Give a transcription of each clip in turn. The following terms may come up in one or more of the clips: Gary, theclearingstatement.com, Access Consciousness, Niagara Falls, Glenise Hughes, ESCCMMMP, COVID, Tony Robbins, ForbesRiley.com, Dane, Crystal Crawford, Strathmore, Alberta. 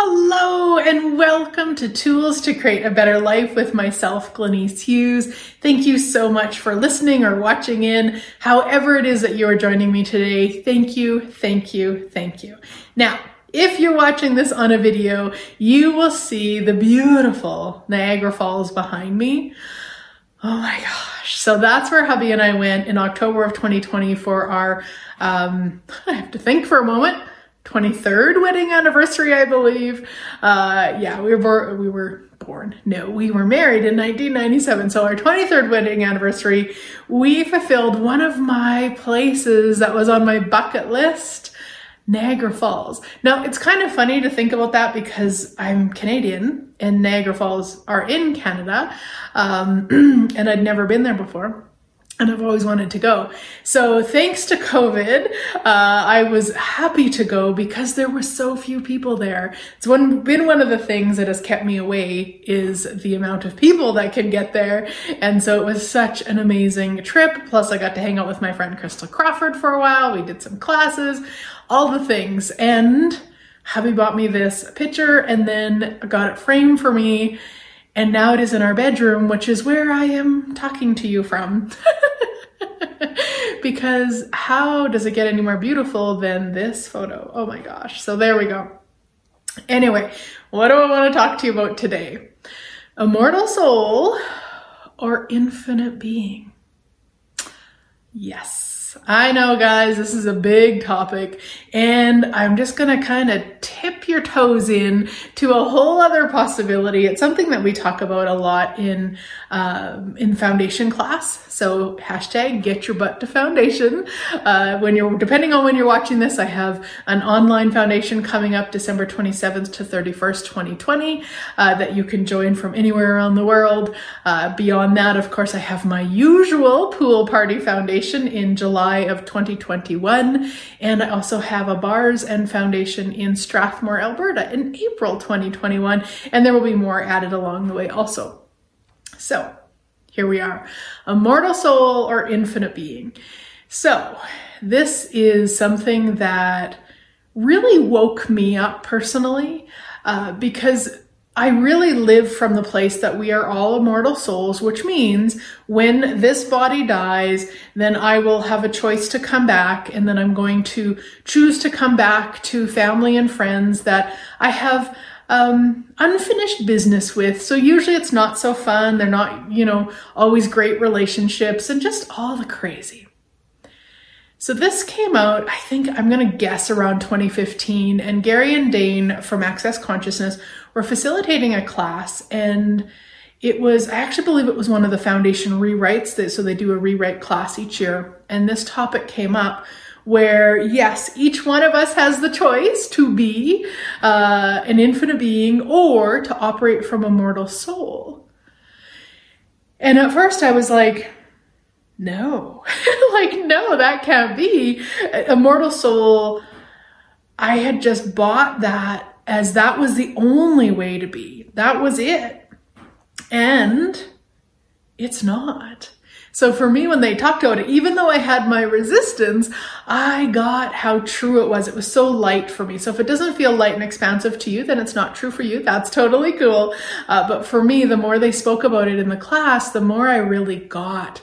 Hello and welcome to Tools to Create a Better Life with myself, Glenise Hughes. Thank you so much for listening or watching in, however it is that you are joining me today. Thank you, thank you, thank you. Now, if you're watching this on a video, you will see the beautiful Niagara Falls behind me. Oh my gosh. So that's where hubby and I went in October of 2020 for our, I have to think for a moment, 23rd wedding anniversary, I believe. Yeah, we were married in 1997. So our 23rd wedding anniversary, we fulfilled one of my places that was on my bucket list, Niagara Falls. Now, it's kind of funny to think about that because I'm Canadian and Niagara Falls are in Canada, and I'd never been there before. And I've always wanted to go. So thanks to COVID, I was happy to go because there were so few people there. It's been one of the things that has kept me away is the amount of people that can get there. And so it was such an amazing trip. Plus I got to hang out with my friend Crystal Crawford for a while. We did some classes, all the things. And hubby bought me this picture and then got it framed for me. And now it is in our bedroom, which is where I am talking to you from. Because how does it get any more beautiful than this photo? Oh my gosh. So there we go. Anyway, what do I want to talk to you about today? Immortal soul or infinite being? Yes, I know guys, this is a big topic and I'm just going to kind of tip your toes in to a whole other possibility. It's something that we talk about a lot in foundation class. So hashtag get your butt to foundation. Depending on when you're watching this, I have an online foundation coming up December 27th to 31st, 2020, that you can join from anywhere around the world. Beyond that, of course, I have my usual pool party foundation in July of 2021. And I also have a bars and foundation in Strathmore, Alberta in April 2021, and there will be more added along the way also. So here we are, immortal soul or infinite being. So this is something that really woke me up personally, because I really live from the place that we are all immortal souls, which means when this body dies, then I will have a choice to come back, and then I'm going to choose to come back to family and friends that I have unfinished business with. So usually it's not so fun. They're not, always great relationships and just all the crazy. So this came out, I think I'm going to guess around 2015, and Gary and Dane from Access Consciousness were facilitating a class, and it was, I actually believe it was one of the foundation rewrites, so they do a rewrite class each year, and this topic came up where, yes, each one of us has the choice to be an infinite being or to operate from a mortal soul. And at first I was like, no, no, that can't be. Immortal soul, I had just bought that as that was the only way to be. That was it. And it's not. So for me, when they talked about it, even though I had my resistance, I got how true it was. It was so light for me. So if it doesn't feel light and expansive to you, then it's not true for you. That's totally cool. But for me, the more they spoke about it in the class, the more I really got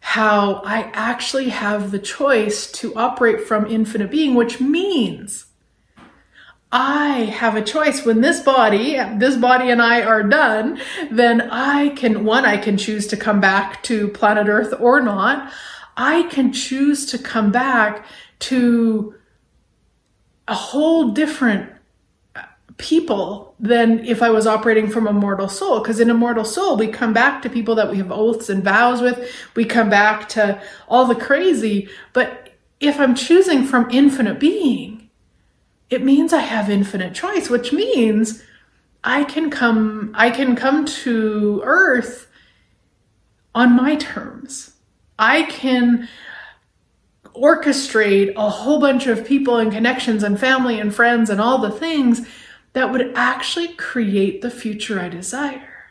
how I actually have the choice to operate from infinite being, which means I have a choice when this body and I are done, then I can choose to come back to planet Earth or not. I can choose to come back to a whole different people than if I was operating from a mortal soul. Because in a mortal soul, we come back to people that we have oaths and vows with. We come back to all the crazy. But if I'm choosing from infinite being, it means I have infinite choice, which means I can come to Earth on my terms. I can orchestrate a whole bunch of people and connections and family and friends and all the things that would actually create the future I desire.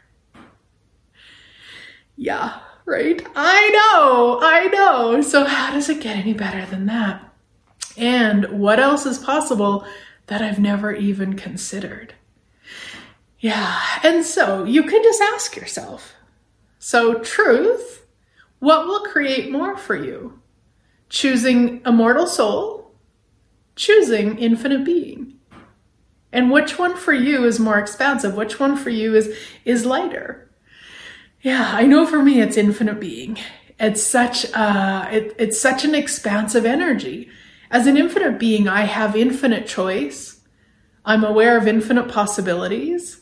Yeah, right? I know. So how does it get any better than that? And what else is possible that I've never even considered. Yeah, and so you can just ask yourself, so truth, what will create more for you? Choosing immortal soul, choosing infinite being. And which one for you is more expansive? Which one for you is lighter? Yeah, I know for me it's infinite being. It's such it's such an expansive energy. As an infinite being, I have infinite choice. I'm aware of infinite possibilities.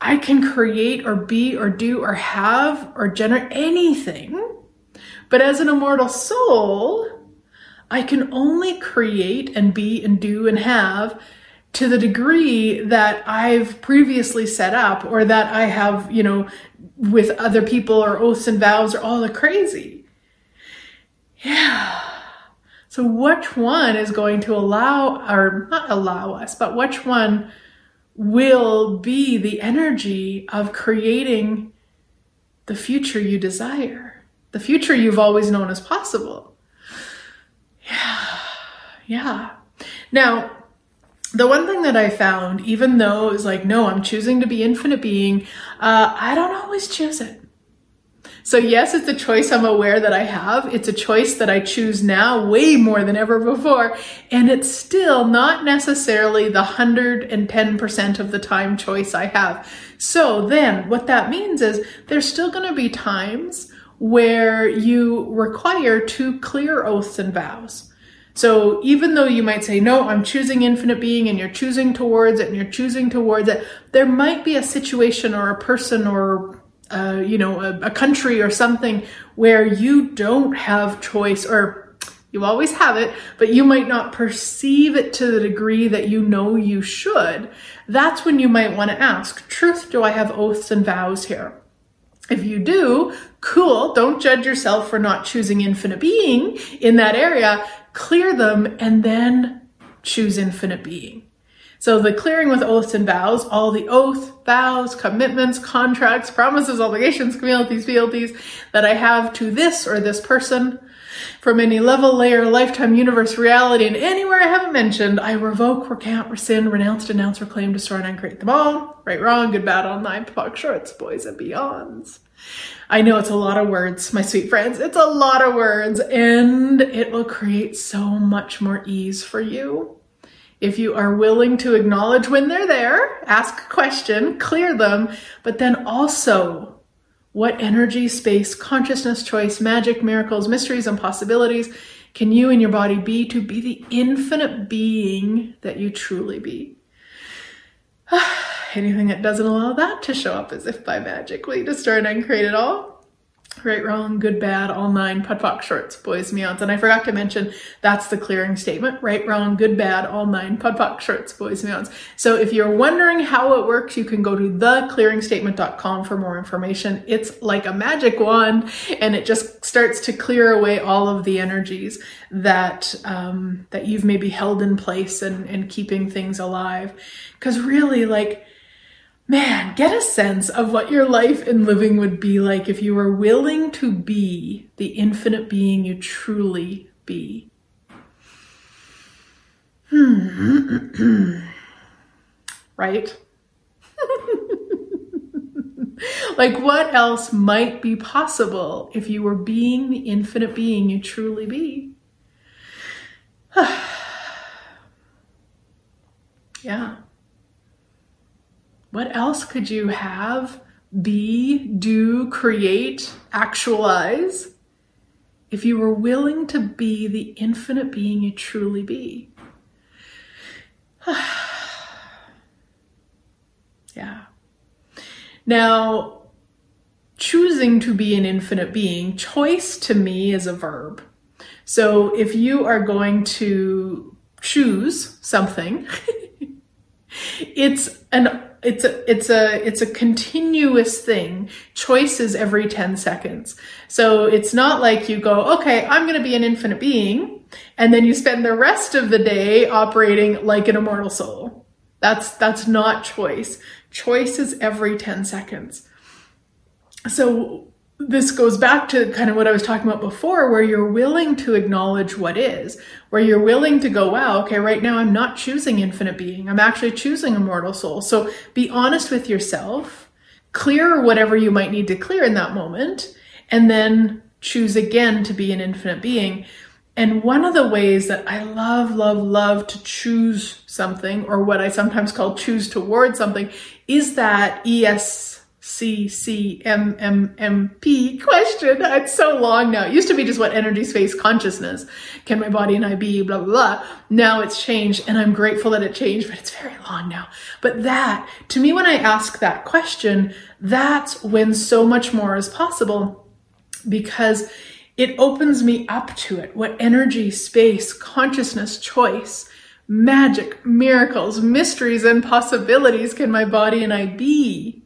I can create or be or do or have or generate anything. But as an immortal soul, I can only create and be and do and have to the degree that I've previously set up, or that I have, you know, with other people, or oaths and vows, or all the crazy. Yeah. So which one is going to allow, or not allow us, but which one will be the energy of creating the future you desire, the future you've always known as possible? Yeah. Yeah. Now, the one thing that I found, even though it was like, no, I'm choosing to be infinite being, I don't always choose it. So yes, it's a choice I'm aware that I have. It's a choice that I choose now way more than ever before. And it's still not necessarily the 110% of the time choice I have. So then what that means is there's still going to be times where you require to clear oaths and vows. So even though you might say, no, I'm choosing infinite being, and you're choosing towards it, and you're choosing towards it, there might be a situation or a person or a country or something where you don't have choice, or you always have it, but you might not perceive it to the degree that you know you should. That's when you might want to ask, truth, do I have oaths and vows here? If you do, cool, don't judge yourself for not choosing infinite being in that area, clear them and then choose infinite being. So the clearing with oaths and vows, all the oath, vows, commitments, contracts, promises, obligations, communities, fealties that I have to this or this person from any level, layer, lifetime, universe, reality, and anywhere I haven't mentioned, I revoke, recant, rescind, renounce, denounce, reclaim, destroy, and uncreate them all. Right, wrong, good, bad, all nine, puck, shorts, boys, and beyonds. I know it's a lot of words, my sweet friends. It's a lot of words, and it will create so much more ease for you. If you are willing to acknowledge when they're there, ask a question, clear them, but then also what energy, space, consciousness, choice, magic, miracles, mysteries, and possibilities can you and your body be to be the infinite being that you truly be? Anything that doesn't allow that to show up as if by magic, will you destroy and uncreate it all? Right, wrong, good, bad, all nine, pudpock, shorts, boys, meons. And I forgot to mention, that's the clearing statement. Right, wrong, good, bad, all nine, pudpock, shorts, boys, meons. So if you're wondering how it works, you can go to theclearingstatement.com for more information. It's like a magic wand, and it just starts to clear away all of the energies that that you've maybe held in place and keeping things alive. Because really, like, man, get a sense of what your life and living would be like if you were willing to be the infinite being you truly be. Right? Like, what else might be possible if you were being the infinite being you truly be? Yeah. What else could you have, be, do, create, actualize, if you were willing to be the infinite being you truly be? Yeah. Now, choosing to be an infinite being, choice to me is a verb. So if you are going to choose something, it's a continuous thing. Choice is every 10 seconds. So it's not like you go, okay, I'm going to be an infinite being, and then you spend the rest of the day operating like an immortal soul. That's not choice. Choice is every 10 seconds. So this goes back to kind of what I was talking about before, where you're willing to acknowledge what is, where you're willing to go, wow, okay, right now I'm not choosing infinite being. I'm actually choosing a mortal soul. So be honest with yourself, clear whatever you might need to clear in that moment, and then choose again to be an infinite being. And one of the ways that I love to choose something, or what I sometimes call choose towards something, is that ESCCMMMP question. It's so long now. It used to be just what energy, space, consciousness. Can my body and I be blah, blah, blah. Now it's changed, and I'm grateful that it changed, but it's very long now. But that, to me, when I ask that question, that's when so much more is possible, because it opens me up to it. What energy, space, consciousness, choice, magic, miracles, mysteries, and possibilities can my body and I be?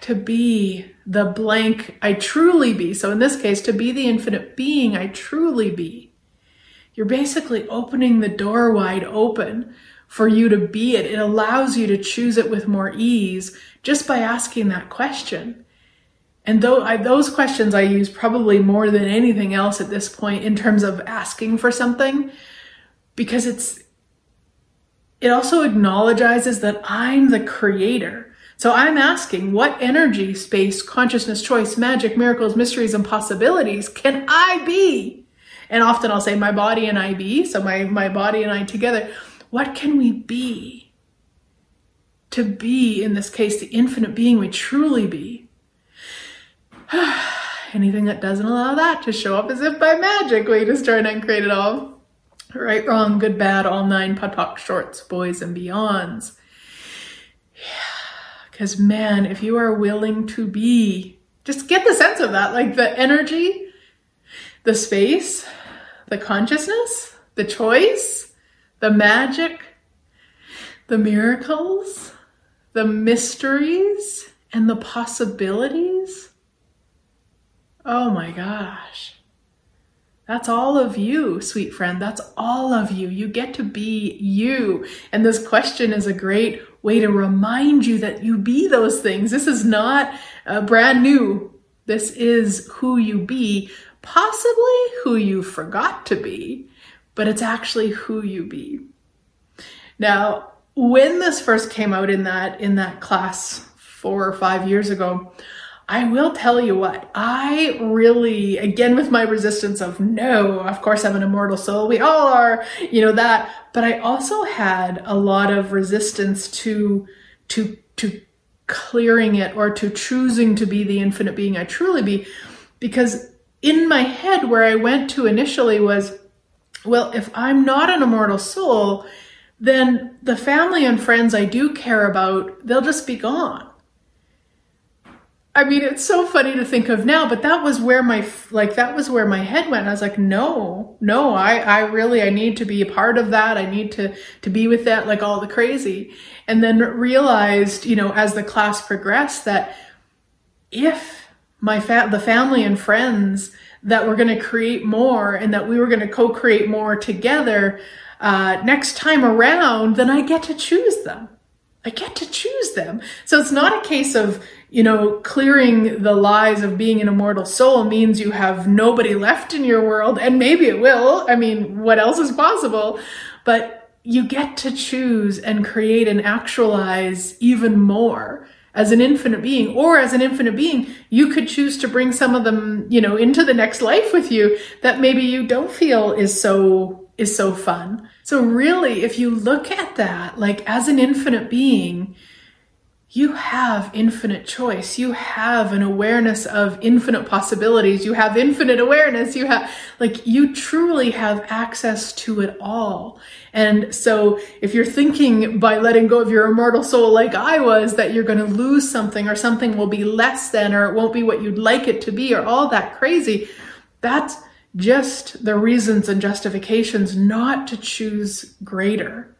To be the blank I truly be. So in this case, to be the infinite being I truly be. You're basically opening the door wide open for you to be it. It allows you to choose it with more ease just by asking that question. And those questions I use probably more than anything else at this point in terms of asking for something, because it also acknowledges that I'm the creator. So I'm asking, what energy, space, consciousness, choice, magic, miracles, mysteries, and possibilities can I be? And often I'll say my body and I be, so my body and I together. What can we be? To be, in this case, the infinite being we truly be. Anything that doesn't allow that to show up as if by magic, we just turn and create it all. Right, wrong, good, bad, all nine, putt-puck, shorts, boys, and beyonds. Yeah. Because man, if you are willing to be, just get the sense of that, like the energy, the space, the consciousness, the choice, the magic, the miracles, the mysteries, and the possibilities. Oh my gosh. That's all of you, sweet friend. That's all of you. You get to be you. And this question is a great way to remind you that you be those things. This is not brand new. This is who you be, possibly who you forgot to be, but it's actually who you be. Now, when this first came out in that class 4 or 5 years ago, I will tell you what, I really, again, with my resistance of no, of course I'm an immortal soul, we all are, you know that, but I also had a lot of resistance to clearing it, or to choosing to be the infinite being I truly be, because in my head where I went to initially was, well, if I'm not an immortal soul, then the family and friends I do care about, they'll just be gone. I mean, it's so funny to think of now, but that was where my head went. I was like, no, I need to be a part of that. I need to be with that, like all the crazy. And then realized, you know, as the class progressed, that if the family and friends that were going to create more, and that we were going to co-create more together next time around, then I get to choose them. I get to choose them. So it's not a case of, you know, clearing the lies of being an immortal soul means you have nobody left in your world, and maybe it will. I mean, what else is possible? But you get to choose and create and actualize even more as an infinite being, or as an infinite being, you could choose to bring some of them, you know, into the next life with you that maybe you don't feel is so fun. So really, if you look at that, like as an infinite being, you have infinite choice. You have an awareness of infinite possibilities. You have infinite awareness. You have, like, you truly have access to it all. And so if you're thinking by letting go of your immortal soul, like I was, that you're going to lose something, or something will be less than, or it won't be what you'd like it to be, or all that crazy, that's just the reasons and justifications not to choose greater.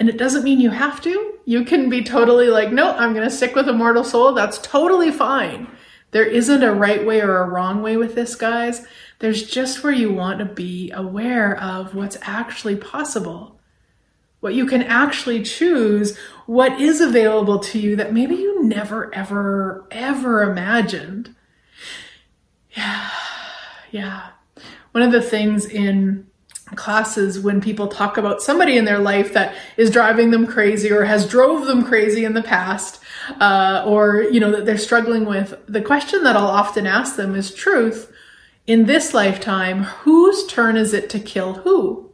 And it doesn't mean you have to. You can be totally like, no, I'm going to stick with immortal soul. That's totally fine. There isn't a right way or a wrong way with this, guys. There's just where you want to be aware of what's actually possible. what you can actually choose, what is available to you that maybe you never, ever, ever imagined. Yeah. One of the things in classes when people talk about somebody in their life that is driving them crazy or has drove them crazy in the past, or, you know, that they're struggling with, the question that I'll often ask them is, truth, in this lifetime, whose turn is it to kill who?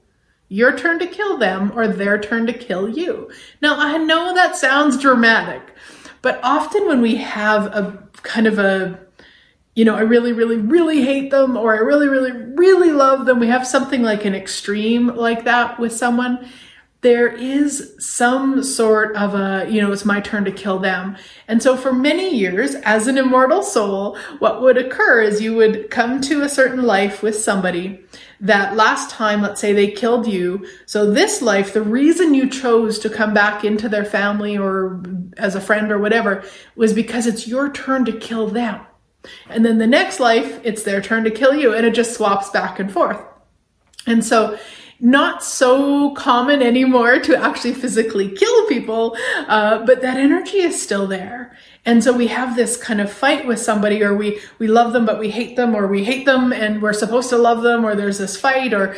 Your turn to kill them or their turn to kill you? Now, I know that sounds dramatic, but often when we have a kind of a, you know, I really, really, really hate them, or I really, really, really love them, we have something like an extreme like that with someone, there is some sort of a, you know, it's my turn to kill them. And so for many years, as an immortal soul, what would occur is you would come to a certain life with somebody that last time, let's say they killed you. So this life, the reason you chose to come back into their family or as a friend or whatever was because it's your turn to kill them. And then the next life, it's their turn to kill you, and it just swaps back and forth. And so not so common anymore to actually physically kill people, but that energy is still there. And so we have this kind of fight with somebody, or we love them, but we hate them, or we hate them and we're supposed to love them, or there's this fight, or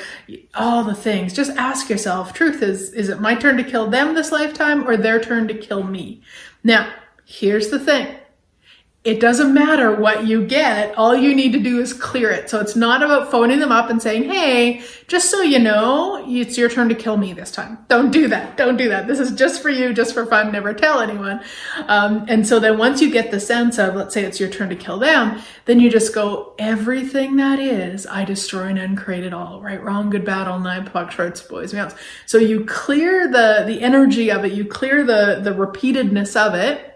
all the things. Just ask yourself, truth is it my turn to kill them this lifetime or their turn to kill me? Now, here's the thing. It doesn't matter what you get. All you need to do is clear it. So it's not about phoning them up and saying, hey, just so you know, it's your turn to kill me this time. Don't do that. Don't do that. This is just for you, just for fun. Never tell anyone. And so then once you get the sense of, let's say it's your turn to kill them, then you just go, everything that is, I destroy and uncreate it all. Right, wrong, good, bad, all nine, puck, shorts, boys, meows. So you clear the energy of it. You clear the repeatedness of it.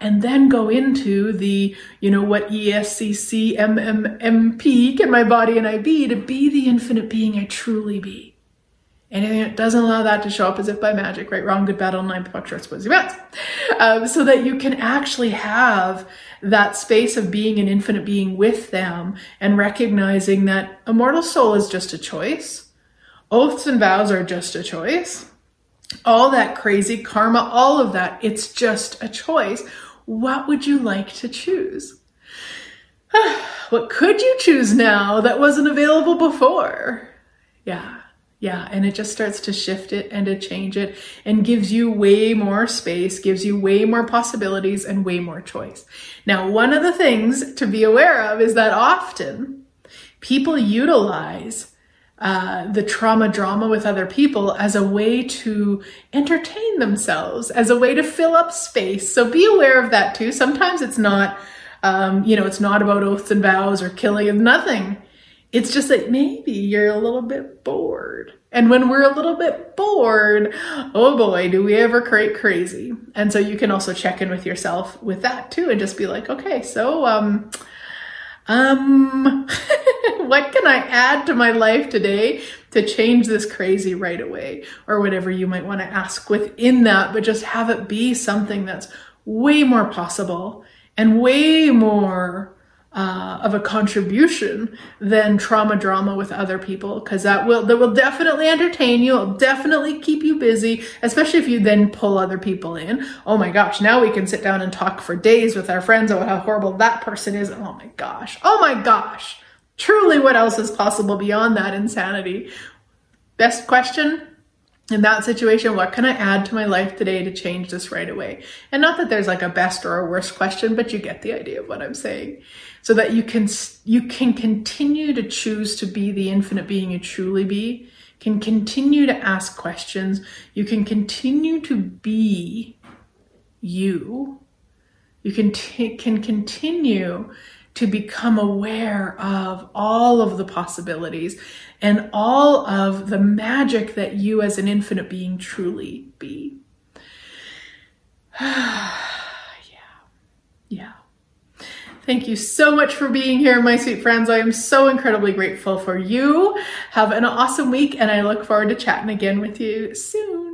And then go into the, you know, what ESCC, MMMP, can my body and I be, to be the infinite being I truly be. Anything that doesn't allow that to show up as if by magic, right, wrong, good, bad, all nine, puck, shorts, boys, meows. So that you can actually have that space of being an infinite being with them and recognizing that immortal soul is just a choice. Oaths and vows are just a choice. All that crazy karma, all of that, it's just a choice. What would you like to choose? What could you choose now that wasn't available before? Yeah. And it just starts to shift it and to change it and gives you way more space, gives you way more possibilities and way more choice. Now, one of the things to be aware of is that often people utilize the trauma drama with other people as a way to entertain themselves, as a way to fill up space. So be aware of that too. Sometimes it's not, you know, it's not about oaths and vows or killing and nothing. It's just that maybe you're a little bit bored. And when we're a little bit bored, oh boy, do we ever create crazy. And so you can also check in with yourself with that too and just be like, okay, so, what can I add to my life today to change this crazy right away? Or whatever you might want to ask within that, but just have it be something that's way more possible and way more of a contribution than trauma drama with other people, because that will definitely entertain you. It'll definitely keep you busy, especially if you then pull other people in. Oh my gosh, now we can sit down and talk for days with our friends about how horrible that person is. Oh my gosh. Truly, what else is possible beyond that insanity? Best question in that situation, what can I add to my life today to change this right away? And not that there's like a best or a worst question, but you get the idea of what I'm saying. So that you can continue to choose to be the infinite being you truly be, can continue to ask questions, you can continue to be you, you can continue to become aware of all of the possibilities and all of the magic that you as an infinite being truly be. Yeah. Thank you so much for being here, my sweet friends. I am so incredibly grateful for you. Have an awesome week, and I look forward to chatting again with you soon.